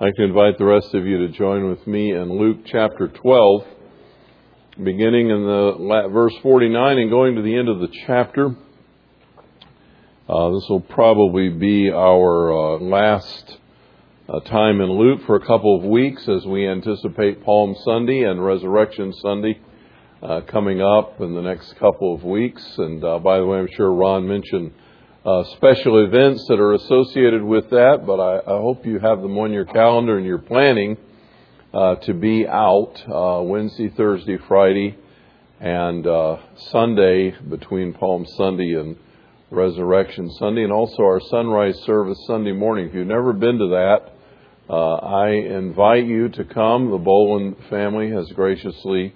I can invite the rest of you to join with me in Luke chapter 12, beginning in the verse 49 and going to the end of the chapter. This will probably be our last time in Luke for a couple of weeks as we anticipate Palm Sunday and Resurrection Sunday coming up in the next couple of weeks. And by the way, I'm sure Ron mentioned special events that are associated with that, but I hope you have them on your calendar and you're planning to be out Wednesday, Thursday, Friday, and Sunday between Palm Sunday and Resurrection Sunday, and also our sunrise service Sunday morning. If you've never been to that, I invite you to come. The Boland family has graciously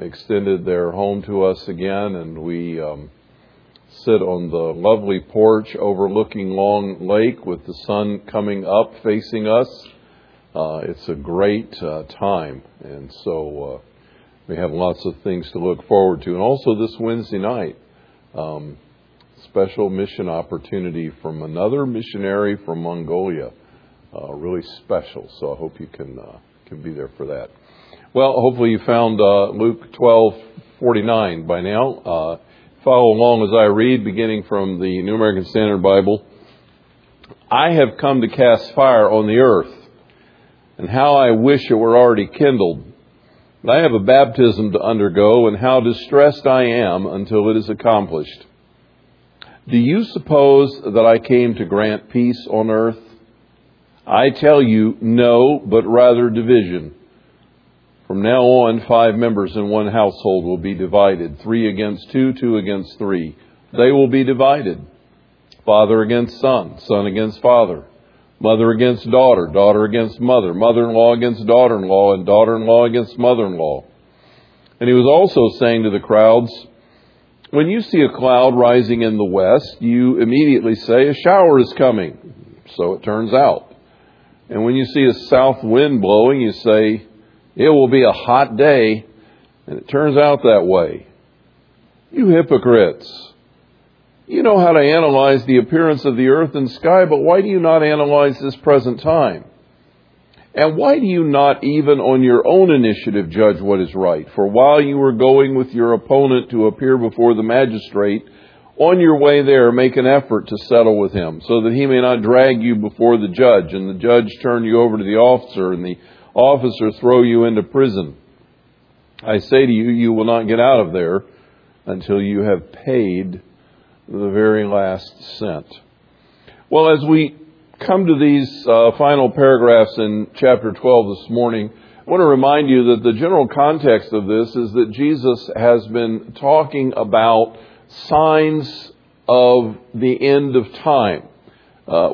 extended their home to us again, and we sit on the lovely porch overlooking Long Lake with the sun coming up facing us. It's a great time, and so we have lots of things to look forward to. And also this Wednesday night, special mission opportunity from another missionary from Mongolia. Really special, so I hope you can be there for that. Well, hopefully you found Luke 12:49 by now. Follow along as I read, beginning from the New American Standard Bible. I have come to cast fire on the earth, and how I wish it were already kindled. But I have a baptism to undergo, and how distressed I am until it is accomplished. Do you suppose that I came to grant peace on earth? I tell you, no, but rather division. From now on, 5 members in one household will be divided, 3 against 2, 2 against 3. They will be divided. Father against son, son against father, mother against daughter, daughter against mother, mother-in-law against daughter-in-law, and daughter-in-law against mother-in-law. And he was also saying to the crowds, when you see a cloud rising in the west, you immediately say a shower is coming. So it turns out. And when you see a south wind blowing, you say, it will be a hot day, and it turns out that way. You hypocrites! You know how to analyze the appearance of the earth and sky, but why do you not analyze this present time? And why do you not even on your own initiative judge what is right? For while you were going with your opponent to appear before the magistrate, on your way there make an effort to settle with him, so that he may not drag you before the judge, and the judge turn you over to the officer, and the officer throw you into prison. I say to you, you will not get out of there until you have paid the very last cent. Well, as we come to these final paragraphs in chapter 12 this morning, I want to remind you that the general context of this is that Jesus has been talking about signs of the end of time.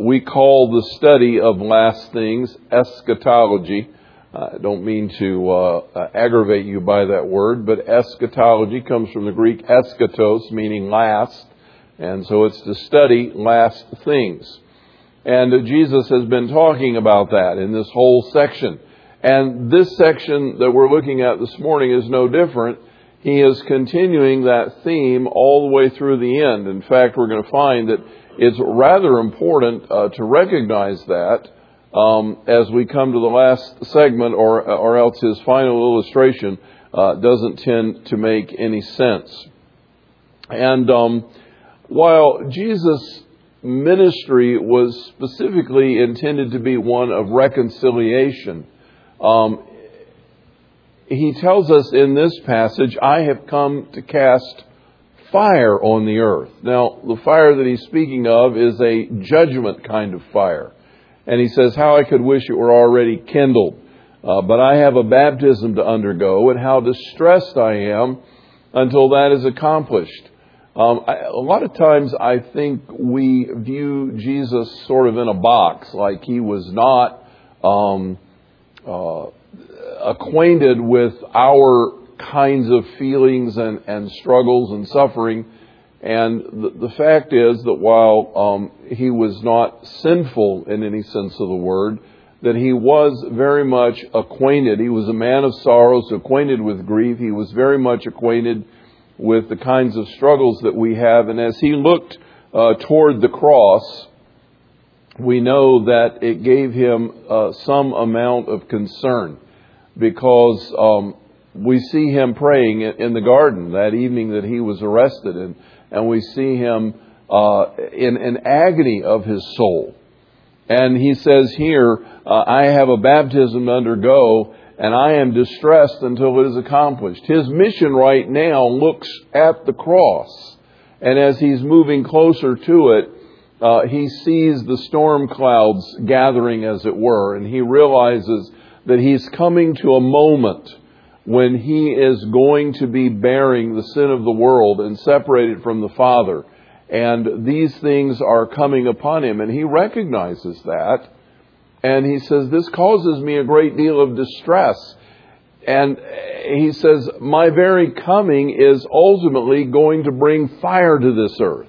We call the study of last things eschatology. I don't mean to aggravate you by that word, but eschatology comes from the Greek eschatos, meaning last, and so it's to study last things. And Jesus has been talking about that in this whole section. And this section that we're looking at this morning is no different. He is continuing that theme all the way through the end. In fact, we're going to find that it's rather important to recognize that as we come to the last segment, or else his final illustration doesn't tend to make any sense. And while Jesus' ministry was specifically intended to be one of reconciliation, he tells us in this passage, I have come to cast fire on the earth. Now, the fire that he's speaking of is a judgment kind of fire. And he says, how I could wish it were already kindled. But I have a baptism to undergo, and how distressed I am until that is accomplished. A lot of times I think we view Jesus sort of in a box, like he was not acquainted with our kinds of feelings and struggles and suffering. And the fact is that while he was not sinful in any sense of the word, that he was very much acquainted. He was a man of sorrows, acquainted with grief. He was very much acquainted with the kinds of struggles that we have. And as he looked toward the cross, we know that it gave him some amount of concern, because we see him praying in the garden that evening that he was arrested, and we see him in an agony of his soul. And he says here, I have a baptism to undergo, and I am distressed until it is accomplished. His mission right now looks at the cross. And as he's moving closer to it, he sees the storm clouds gathering, as it were, and he realizes that he's coming to a moment when he is going to be bearing the sin of the world and separated from the Father. And these things are coming upon him, and he recognizes that. And he says, this causes me a great deal of distress. And he says, my very coming is ultimately going to bring fire to this earth.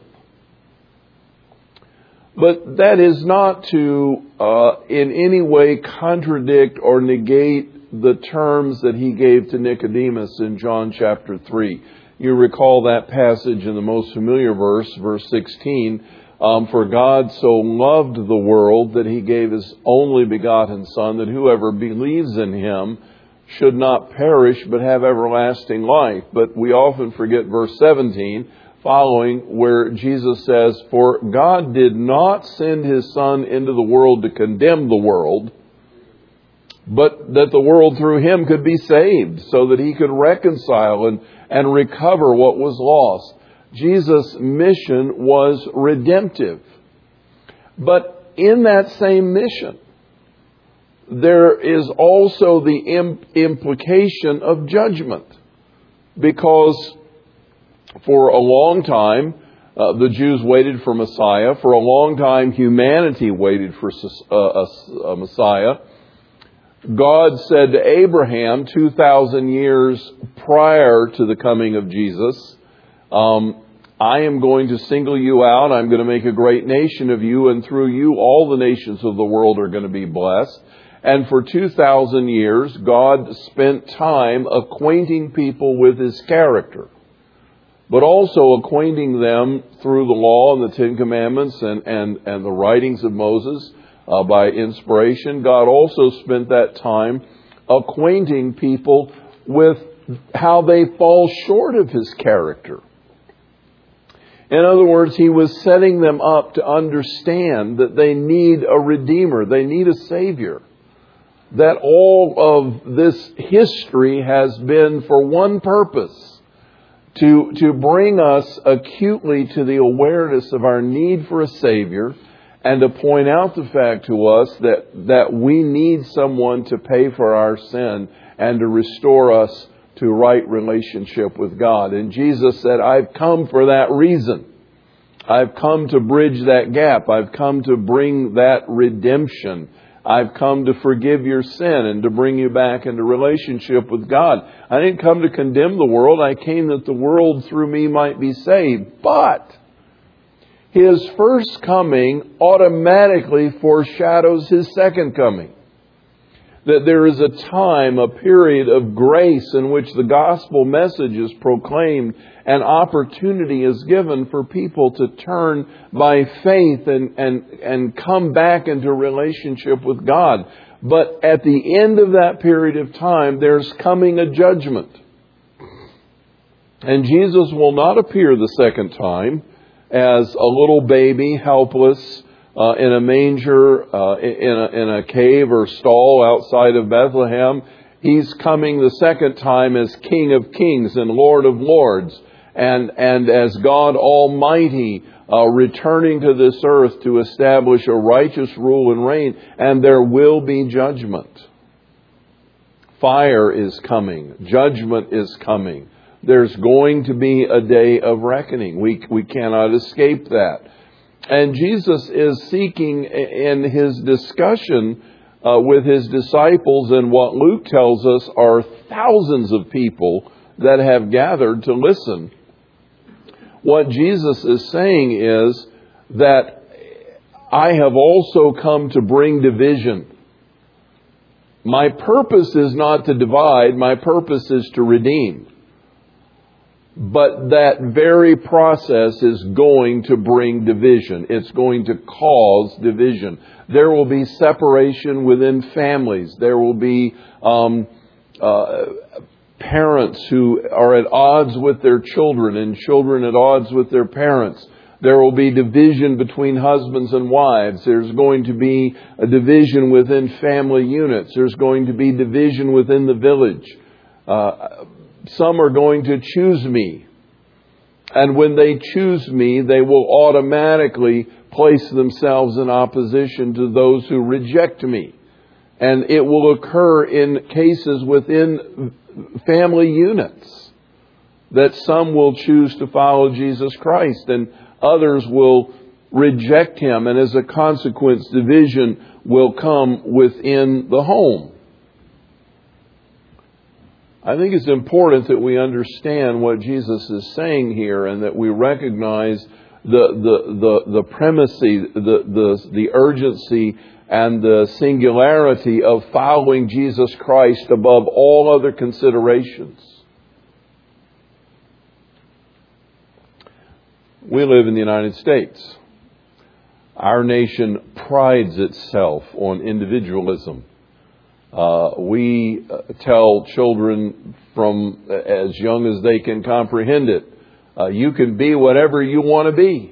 But that is not to in any way contradict or negate the terms that he gave to Nicodemus in John chapter 3. You recall that passage in the most familiar verse, verse 16. For God so loved the world that he gave his only begotten Son, that whoever believes in him should not perish but have everlasting life. But we often forget verse 17 following, where Jesus says, for God did not send his Son into the world to condemn the world, but that the world through him could be saved, so that he could reconcile and recover what was lost. Jesus' mission was redemptive. But in that same mission, there is also the implication of judgment, because for a long time, the Jews waited for Messiah. For a long time, humanity waited for a Messiah. God said to Abraham 2,000 years prior to the coming of Jesus, I am going to single you out. I'm going to make a great nation of you, and through you all the nations of the world are going to be blessed. And for 2,000 years, God spent time acquainting people with his character, but also acquainting them through the law and the Ten Commandments and the writings of Moses by inspiration. God also spent that time acquainting people with how they fall short of his character. In other words, he was setting them up to understand that they need a Redeemer, they need a Savior, that all of this history has been for one purpose: to bring us acutely to the awareness of our need for a Savior, and to point out the fact to us that we need someone to pay for our sin and to restore us to right relationship with God. And Jesus said, I've come for that reason. I've come to bridge that gap. I've come to bring that redemption. I've come to forgive your sin and to bring you back into relationship with God. I didn't come to condemn the world. I came that the world through me might be saved. But his first coming automatically foreshadows his second coming. That there is a time, a period of grace in which the gospel message is proclaimed and opportunity is given for people to turn by faith and come back into relationship with God. But at the end of that period of time, there's coming a judgment. And Jesus will not appear the second time as a little baby, helpless, in a manger, in a cave or stall outside of Bethlehem. He's coming the second time as King of Kings and Lord of Lords, and as God Almighty, returning to this earth to establish a righteous rule and reign. And there will be judgment. Fire is coming. Judgment is coming. There's going to be a day of reckoning. We cannot escape that. And Jesus is seeking in his discussion with his disciples and what Luke tells us are thousands of people that have gathered to listen. What Jesus is saying is that I have also come to bring division. My purpose is not to divide. My purpose is to redeem. But that very process is going to bring division. It's going to cause division. There will be separation within families. There will be parents who are at odds with their children and children at odds with their parents. There will be division between husbands and wives. There's going to be a division within family units. There's going to be division within the village. Some are going to choose me. And when they choose me, they will automatically place themselves in opposition to those who reject me. And it will occur in cases within family units that some will choose to follow Jesus Christ and others will reject Him. And as a consequence, division will come within the home. I think it's important that we understand what Jesus is saying here and that we recognize the premise, the urgency and the singularity of following Jesus Christ above all other considerations. We live in the United States. Our nation prides itself on individualism. We tell children from as young as they can comprehend it, you can be whatever you want to be.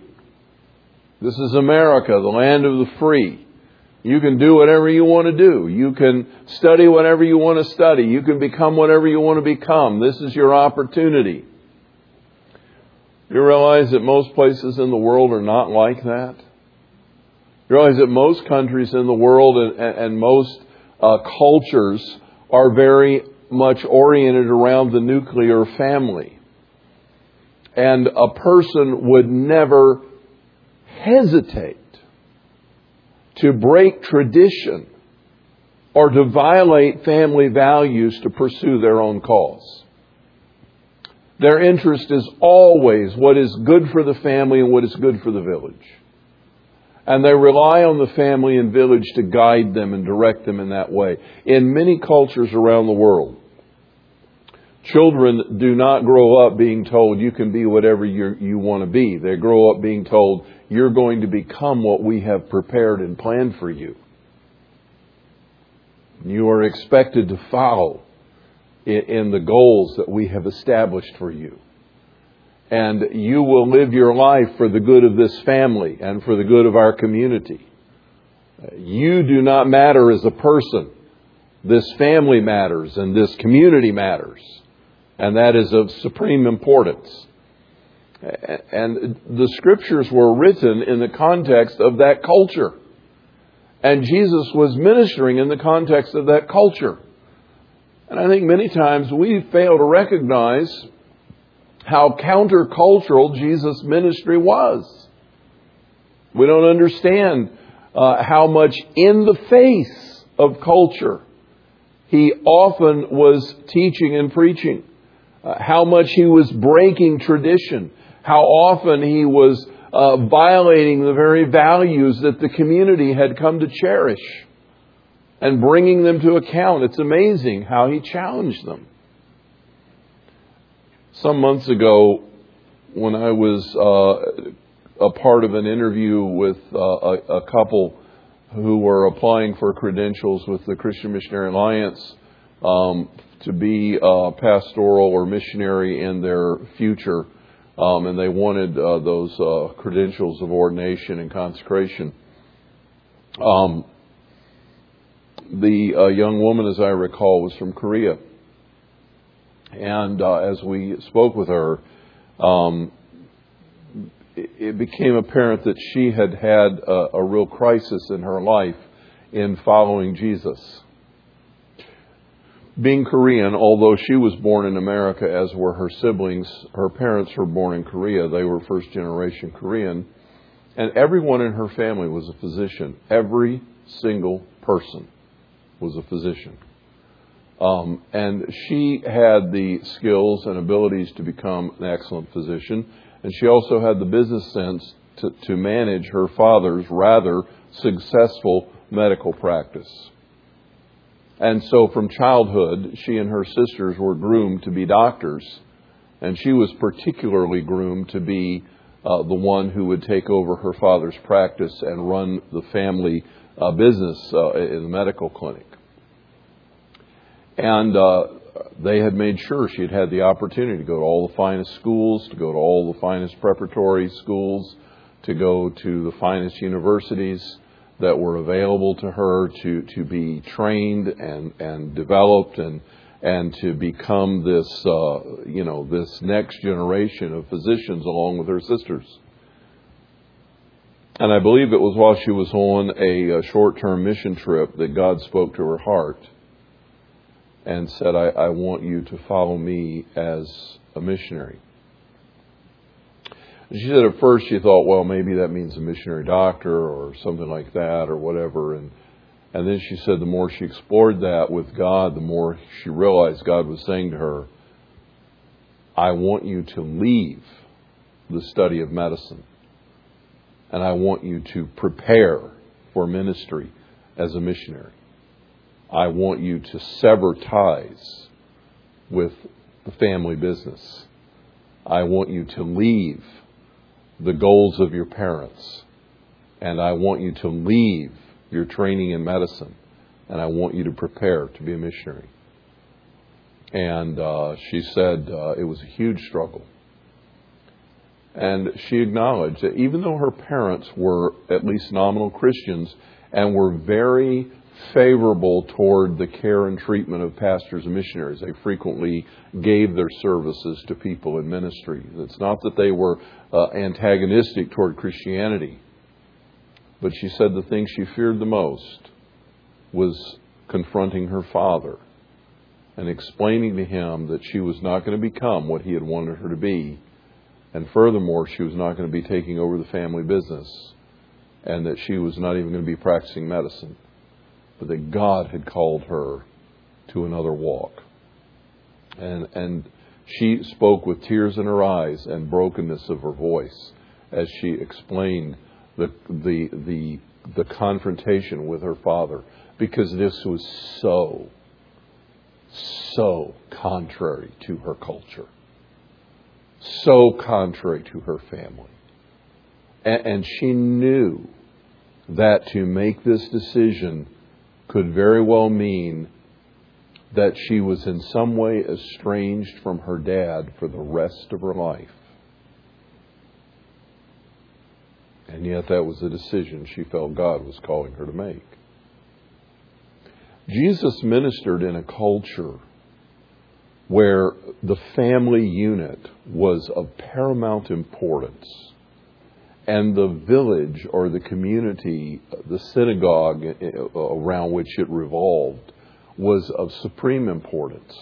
This is America, the land of the free. You can do whatever you want to do. You can study whatever you want to study. You can become whatever you want to become. This is your opportunity. You realize that most places in the world are not like that? You realize that most countries in the world and most cultures are very much oriented around the nuclear family. And a person would never hesitate to break tradition or to violate family values to pursue their own cause. Their interest is always what is good for the family and what is good for the village. And they rely on the family and village to guide them and direct them in that way. In many cultures around the world, children do not grow up being told you can be whatever you want to be. They grow up being told you're going to become what we have prepared and planned for you. You are expected to follow in the goals that we have established for you. And you will live your life for the good of this family and for the good of our community. You do not matter as a person. This family matters and this community matters. And that is of supreme importance. And the Scriptures were written in the context of that culture. And Jesus was ministering in the context of that culture. And I think many times we fail to recognize how countercultural Jesus' ministry was. We don't understand how much in the face of culture He often was teaching and preaching, how much He was breaking tradition, how often He was violating the very values that the community had come to cherish and bringing them to account. It's amazing how He challenged them. Some months ago, when I was a part of an interview with a couple who were applying for credentials with the Christian Missionary Alliance to be pastoral or missionary in their future, and they wanted those credentials of ordination and consecration. The young woman, as I recall, was from Korea. And as we spoke with her, it became apparent that she had had a real crisis in her life in following Jesus. Being Korean, although she was born in America, as were her siblings, her parents were born in Korea. They were first generation Korean. And everyone in her family was a physician. Every single person was a physician. And she had the skills and abilities to become an excellent physician. And she also had the business sense to manage her father's rather successful medical practice. And so from childhood, she and her sisters were groomed to be doctors. And she was particularly groomed to be the one who would take over her father's practice and run the family business in the medical clinic. And they had made sure she had had the opportunity to go to all the finest schools, to go to all the finest preparatory schools, to go to the finest universities that were available to her, to be trained and developed and to become this, this next generation of physicians along with her sisters. And I believe it was while she was on a short-term mission trip that God spoke to her heart and said, I want you to follow me as a missionary. And she said at first she thought, well, maybe that means a missionary doctor or something like that or whatever. And then she said the more she explored that with God, the more she realized God was saying to her, I want you to leave the study of medicine. And I want you to prepare for ministry as a missionary. I want you to sever ties with the family business. I want you to leave the goals of your parents. And I want you to leave your training in medicine, and I want you to prepare to be a missionary. And she said it was a huge struggle. And she acknowledged that even though her parents were at least nominal Christians and were very favorable toward the care and treatment of pastors and missionaries, they frequently gave their services to people in ministry. It's not that they were antagonistic toward Christianity. But she said the thing she feared the most was confronting her father and explaining to him that she was not going to become what he had wanted her to be. And furthermore, she was not going to be taking over the family business and that she was not even going to be practicing medicine. But that God had called her to another walk. And she spoke with tears in her eyes and brokenness of her voice as she explained the confrontation with her father, because this was so contrary to her culture, so contrary to her family. And she knew that to make this decision could very well mean that she was in some way estranged from her dad for the rest of her life. And yet that was the decision she felt God was calling her to make. Jesus ministered in a culture where the family unit was of paramount importance, and the village or the community, the synagogue around which it revolved, was of supreme importance.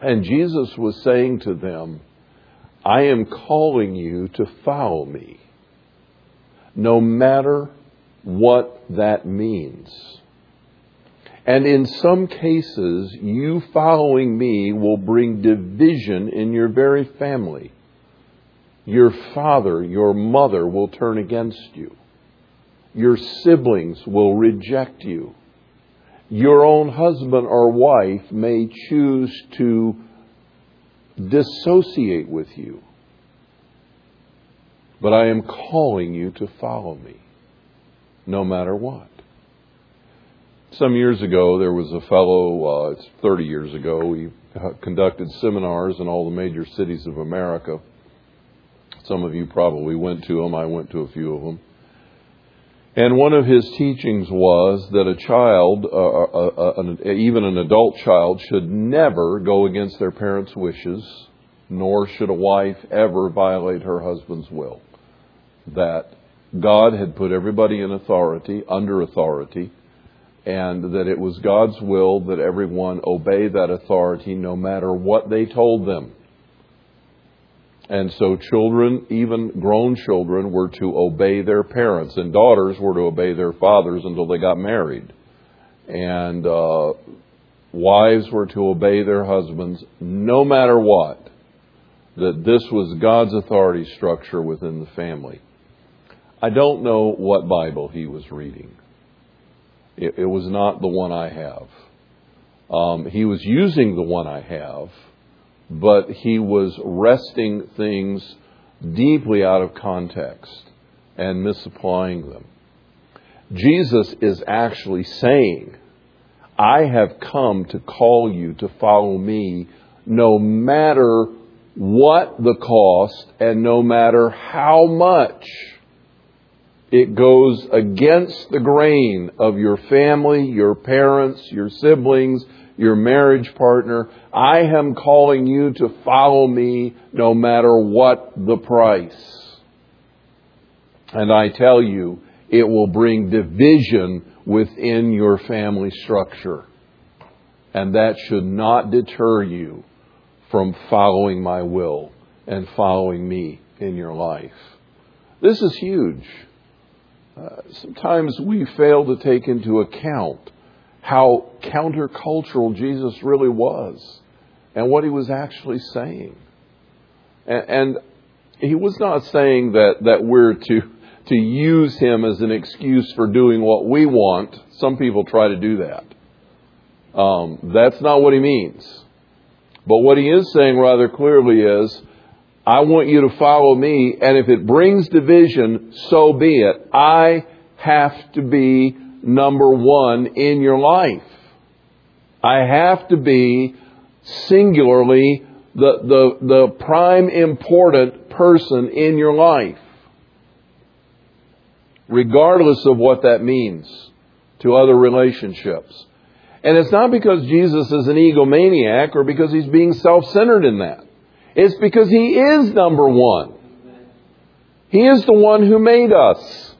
And Jesus was saying to them, I am calling you to follow me. No matter what that means. And in some cases, you following me will bring division in your very family. Your father, your mother will turn against you. Your siblings will reject you. Your own husband or wife may choose to dissociate with you. But I am calling you to follow me, no matter what. Some years ago, there was a fellow, it's 30 years ago, he conducted seminars in all the major cities of America. Some of you probably went to them. I went to a few of them. And one of his teachings was that a child, even an adult child, should never go against their parents' wishes, nor should a wife ever violate her husband's will. That God had put everybody in authority, under authority, and that it was God's will that everyone obey that authority no matter what they told them. And so children, even grown children, were to obey their parents, and daughters were to obey their fathers until they got married. And wives were to obey their husbands no matter what. That this was God's authority structure within the family. I don't know what Bible he was reading. It was not the one I have. He was using the one I have, but he was wresting things deeply out of context and misapplying them. Jesus is actually saying, I have come to call you to follow me no matter what the cost and no matter how much. It goes against the grain of your family, your parents, your siblings, your marriage partner. I am calling you to follow me no matter what the price. And I tell you, it will bring division within your family structure. And that should not deter you from following my will and following me in your life. This is huge. Sometimes we fail to take into account how countercultural Jesus really was and what he was actually saying. And he was not saying that we're to use him as an excuse for doing what we want. Some people try to do that. That's not what he means. But what he is saying rather clearly is, I want you to follow me, and if it brings division, so be it. I have to be number one in your life. I have to be singularly the prime important person in your life, regardless of what that means to other relationships. And it's not because Jesus is an egomaniac or because he's being self-centered in that. It's because he is number one. He is the one who made us.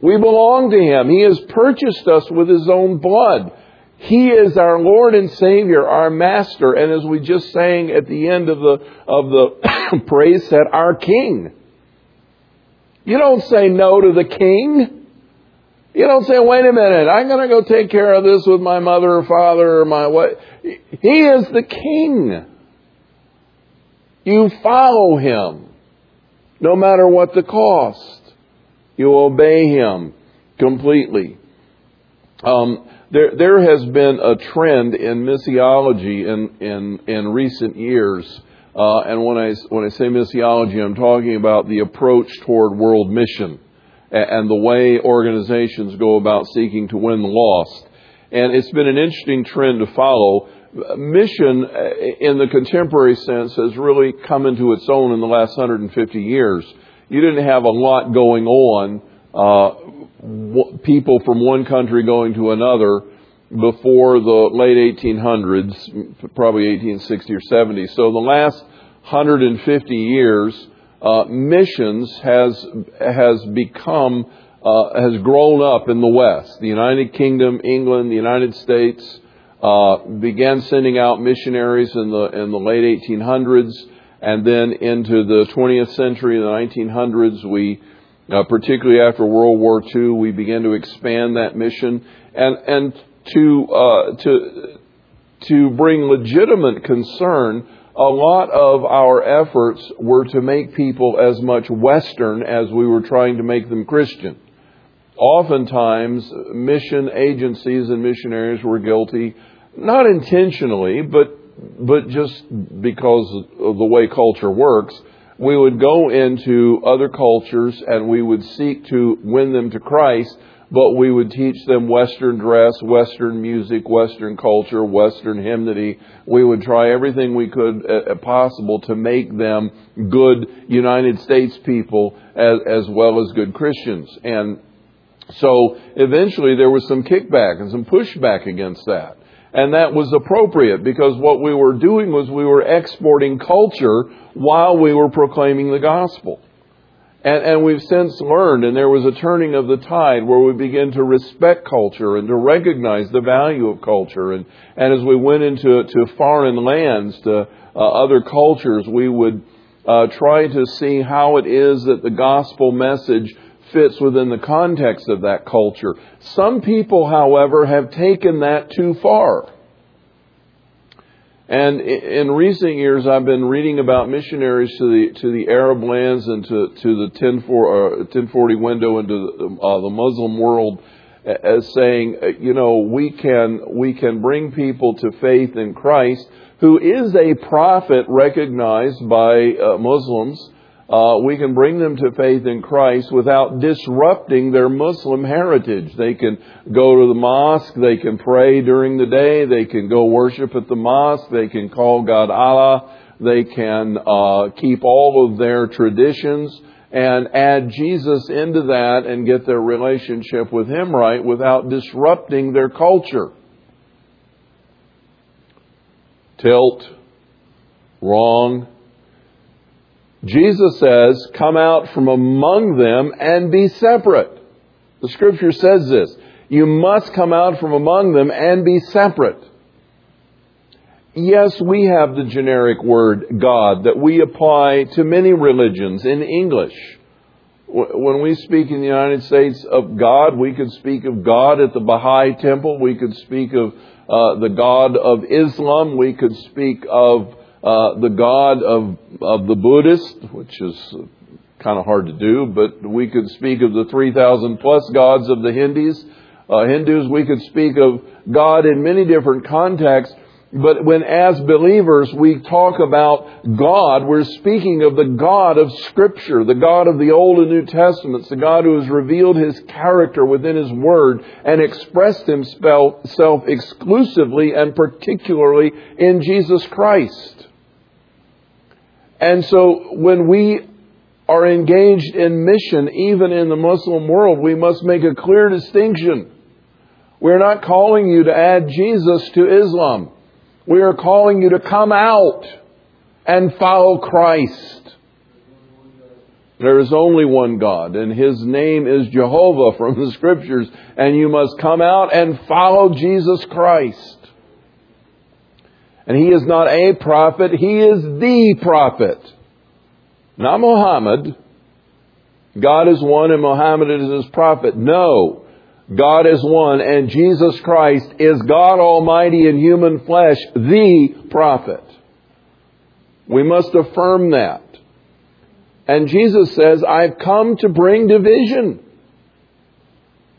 We belong to him. He has purchased us with his own blood. He is our Lord and Savior, our Master. And as we just sang at the end of the praise set, our King. You don't say no to the King. You don't say, wait a minute, I'm going to go take care of this with my mother or father or my wife. He is the King. You follow him, no matter what the cost. You obey him completely. There has been a trend in missiology in recent years. And when I say missiology, I'm talking about the approach toward world mission and the way organizations go about seeking to win the lost. And it's been an interesting trend to follow. Mission, in the contemporary sense, has really come into its own in the last 150 years. You didn't have a lot going on, people from one country going to another, before the late 1800s, probably 1860 or 70. So the last 150 years, missions has grown up in the West. The United Kingdom, England, the United States began sending out missionaries in the late 1800s, and then into the 20th century, the 1900s, particularly after World War II, we began to expand that mission and. To bring legitimate concern, a lot of our efforts were to make people as much Western as we were trying to make them Christian. Oftentimes, mission agencies and missionaries were guilty, not intentionally, but just because of the way culture works. We would go into other cultures and we would seek to win them to Christ, but we would teach them Western dress, Western music, Western culture, Western hymnody. We would try everything we could possible to make them good United States people as well as good Christians. And so eventually there was some kickback and some pushback against that. And that was appropriate because what we were doing was we were exporting culture while we were proclaiming the gospel. And we've since learned, and there was a turning of the tide where we began to respect culture and to recognize the value of culture. And as we went into foreign lands, to other cultures, we would try to see how it is that the gospel message fits within the context of that culture. Some people, however, have taken that too far. And in recent years, I've been reading about missionaries to the Arab lands and to the 1040 window into the Muslim world. as saying, you know, we can bring people to faith in Christ, who is a prophet recognized by Muslims. We can bring them to faith in Christ without disrupting their Muslim heritage. They can go to the mosque, they can pray during the day, they can go worship at the mosque, they can call God Allah, they can keep all of their traditions and add Jesus into that and get their relationship with Him right without disrupting their culture. Tilt. Wrong. Jesus says, come out from among them and be separate. The Scripture says this. You must come out from among them and be separate. Yes, we have the generic word God that we apply to many religions in English. When we speak in the United States of God, we could speak of God at the Baha'i Temple. We could speak of the God of Islam. We could speak of the God of the Buddhist, which is kind of hard to do, but we could speak of the 3,000 plus gods of the Hindus. We could speak of God in many different contexts, but when as believers we talk about God, we're speaking of the God of Scripture, the God of the Old and New Testaments, the God who has revealed His character within His Word and expressed Himself exclusively and particularly in Jesus Christ. And so when we are engaged in mission, even in the Muslim world, we must make a clear distinction. We're not calling you to add Jesus to Islam. We are calling you to come out and follow Christ. There is only one God, and His name is Jehovah from the Scriptures, and you must come out and follow Jesus Christ. And He is not a prophet, He is the prophet. Not Muhammad. God is one and Muhammad is His prophet. No, God is one and Jesus Christ is God Almighty in human flesh, the prophet. We must affirm that. And Jesus says, I've come to bring division.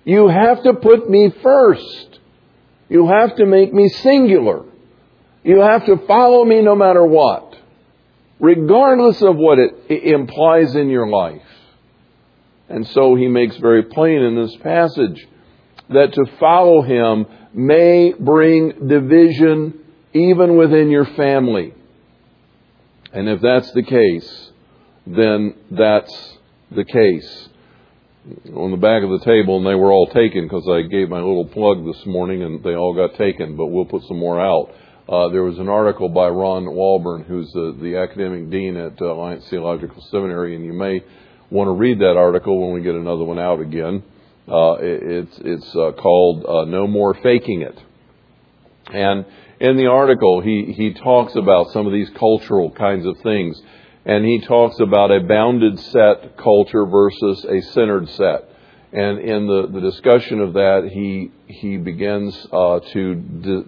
You have to put me first. You have to make me singular. You have to follow me no matter what, regardless of what it implies in your life. And so He makes very plain in this passage that to follow Him may bring division even within your family. And if that's the case, then that's the case. On the back of the table, and they were all taken because I gave my little plug this morning and they all got taken, but we'll put some more out. There was an article by Ron Walborn, who's the academic dean at Alliance Theological Seminary, and you may want to read that article when we get another one out again. It's called No More Faking It. And in the article, he talks about some of these cultural kinds of things, and he talks about a bounded set culture versus a centered set. And in the discussion of that, he begins to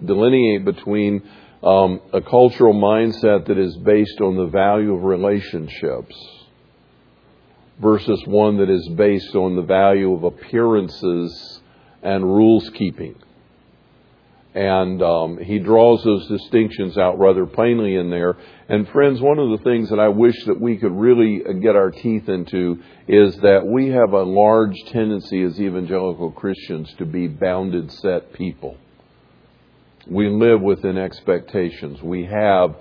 delineate between a cultural mindset that is based on the value of relationships versus one that is based on the value of appearances and rules keeping. And he draws those distinctions out rather plainly in there. And friends, one of the things that I wish that we could really get our teeth into is that we have a large tendency as evangelical Christians to be bounded set people. We live within expectations. We have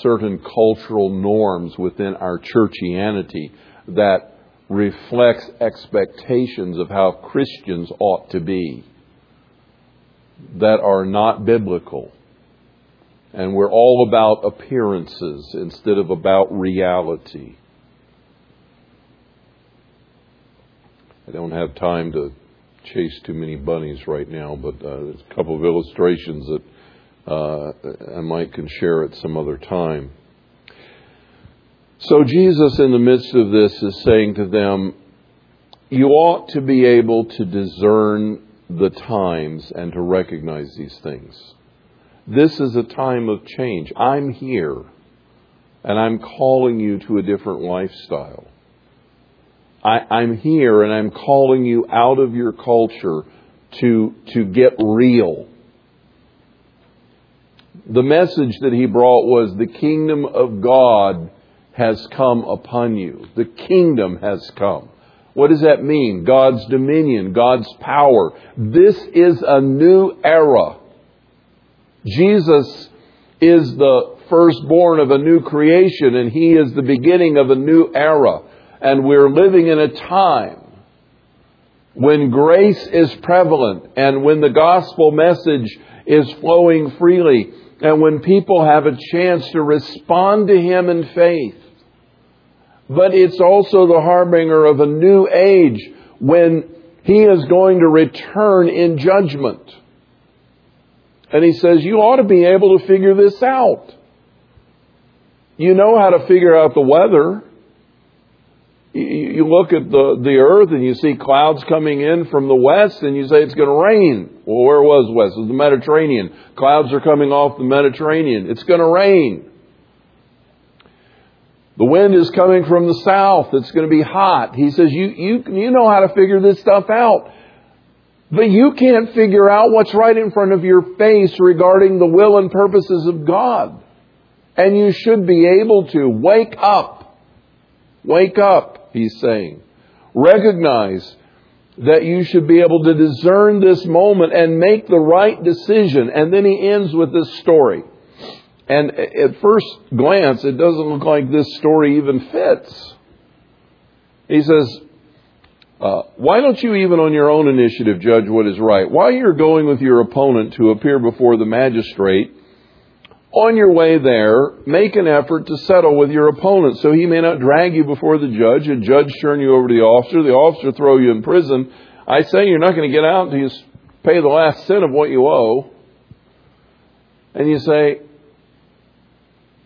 certain cultural norms within our churchianity that reflects expectations of how Christians ought to be that are not biblical. And we're all about appearances instead of about reality. I don't have time to chase too many bunnies right now, but there's a couple of illustrations that I can share at some other time. So Jesus, in the midst of this, is saying to them, you ought to be able to discern the times and to recognize these things. This is a time of change. I'm here, and I'm calling you to a different lifestyle. I'm here, and I'm calling you out of your culture to get real. The message that he brought was, the kingdom of God has come upon you. The kingdom has come. What does that mean? God's dominion, God's power. This is a new era. Jesus is the firstborn of a new creation, and he is the beginning of a new era. And we're living in a time when grace is prevalent, and when the gospel message is flowing freely, and when people have a chance to respond to him in faith. But it's also the harbinger of a new age when he is going to return in judgment. And he says, you ought to be able to figure this out. You know how to figure out the weather. You look at the earth and you see clouds coming in from the west, and you say it's going to rain. Well, where was west? It was the Mediterranean. Clouds are coming off the Mediterranean. It's going to rain. The wind is coming from the south. It's going to be hot. He says, you know how to figure this stuff out. But you can't figure out what's right in front of your face regarding the will and purposes of God. And you should be able to wake up. Wake up, he's saying. Recognize that you should be able to discern this moment and make the right decision. And then he ends with this story. And at first glance, it doesn't look like this story even fits. He says, why don't you even on your own initiative judge what is right? While you're going with your opponent to appear before the magistrate, on your way there, make an effort to settle with your opponent so he may not drag you before the judge, and judge turn you over to the officer throw you in prison. I say you're not going to get out until you pay the last cent of what you owe. And you say,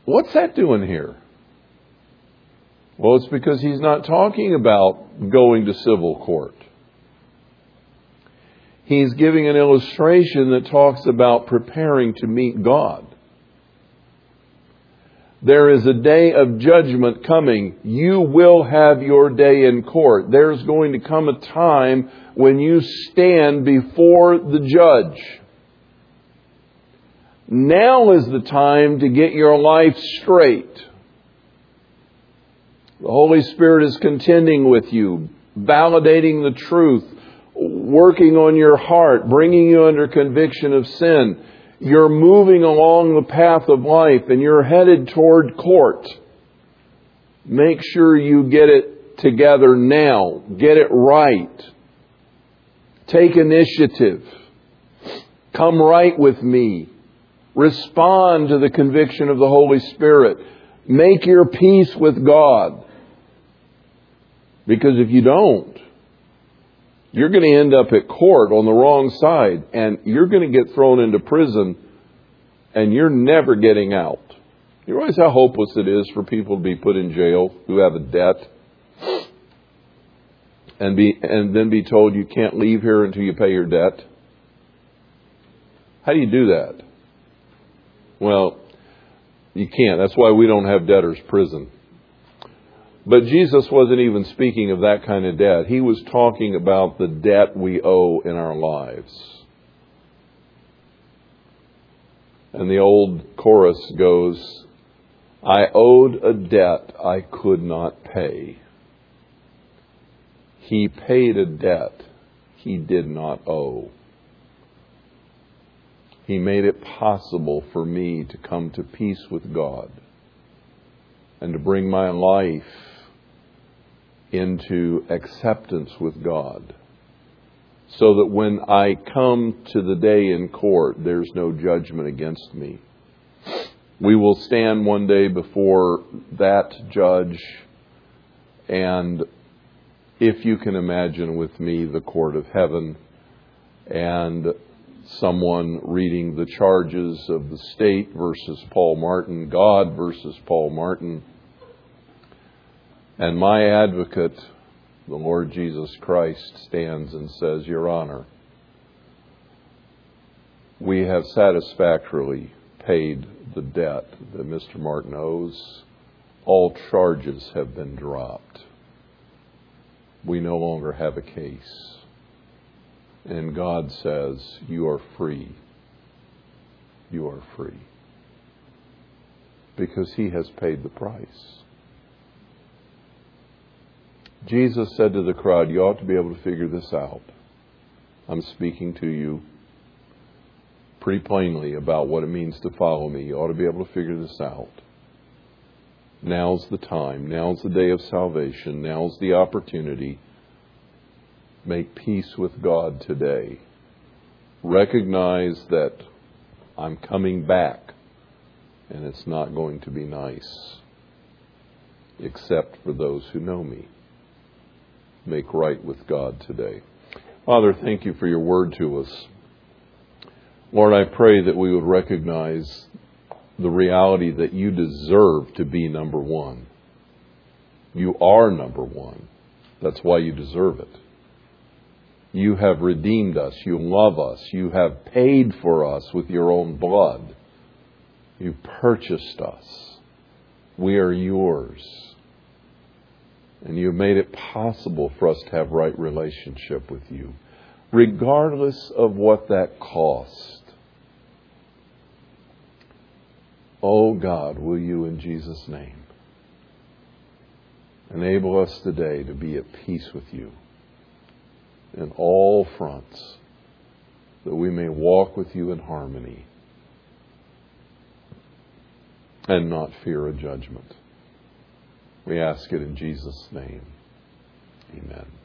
what's that doing here? Well, it's because he's not talking about going to civil court. He's giving an illustration that talks about preparing to meet God. There is a day of judgment coming. You will have your day in court. There's going to come a time when you stand before the judge. Now is the time to get your life straight. The Holy Spirit is contending with you, validating the truth, working on your heart, bringing you under conviction of sin. You're moving along the path of life and you're headed toward court. Make sure you get it together now. Get it right. Take initiative. Come right with me. Respond to the conviction of the Holy Spirit. Make your peace with God. Because if you don't, you're going to end up at court on the wrong side, and you're going to get thrown into prison, and you're never getting out. You realize how hopeless it is for people to be put in jail who have a debt and then be told you can't leave here until you pay your debt? How do you do that? Well, you can't. That's why we don't have debtors' prison. But Jesus wasn't even speaking of that kind of debt. He was talking about the debt we owe in our lives. And the old chorus goes, I owed a debt I could not pay. He paid a debt he did not owe. He made it possible for me to come to peace with God and to bring my life into acceptance with God, so that when I come to the day in court, there's no judgment against me. We will stand one day before that judge, and if you can imagine with me, the court of heaven, and someone reading the charges of the state versus Paul Martin, God versus Paul Martin. And my advocate, the Lord Jesus Christ, stands and says, Your Honor, we have satisfactorily paid the debt that Mr. Martin owes. All charges have been dropped. We no longer have a case. And God says, you are free. You are free. Because He has paid the price. Jesus said to the crowd, you ought to be able to figure this out. I'm speaking to you pretty plainly about what it means to follow me. You ought to be able to figure this out. Now's the time. Now's the day of salvation. Now's the opportunity. Make peace with God today. Recognize that I'm coming back and it's not going to be nice, except for those who know me. Make right with God today. Father, thank you for your word to us. Lord, I pray that we would recognize the reality that you deserve to be number one. You are number one. That's why you deserve it. You have redeemed us. You love us. You have paid for us with your own blood. You purchased us. We are yours. And you have made it possible for us to have right relationship with you, regardless of what that cost. Oh God, will you in Jesus' name enable us today to be at peace with you in all fronts, that we may walk with you in harmony and not fear a judgment. We ask it in Jesus' name. Amen.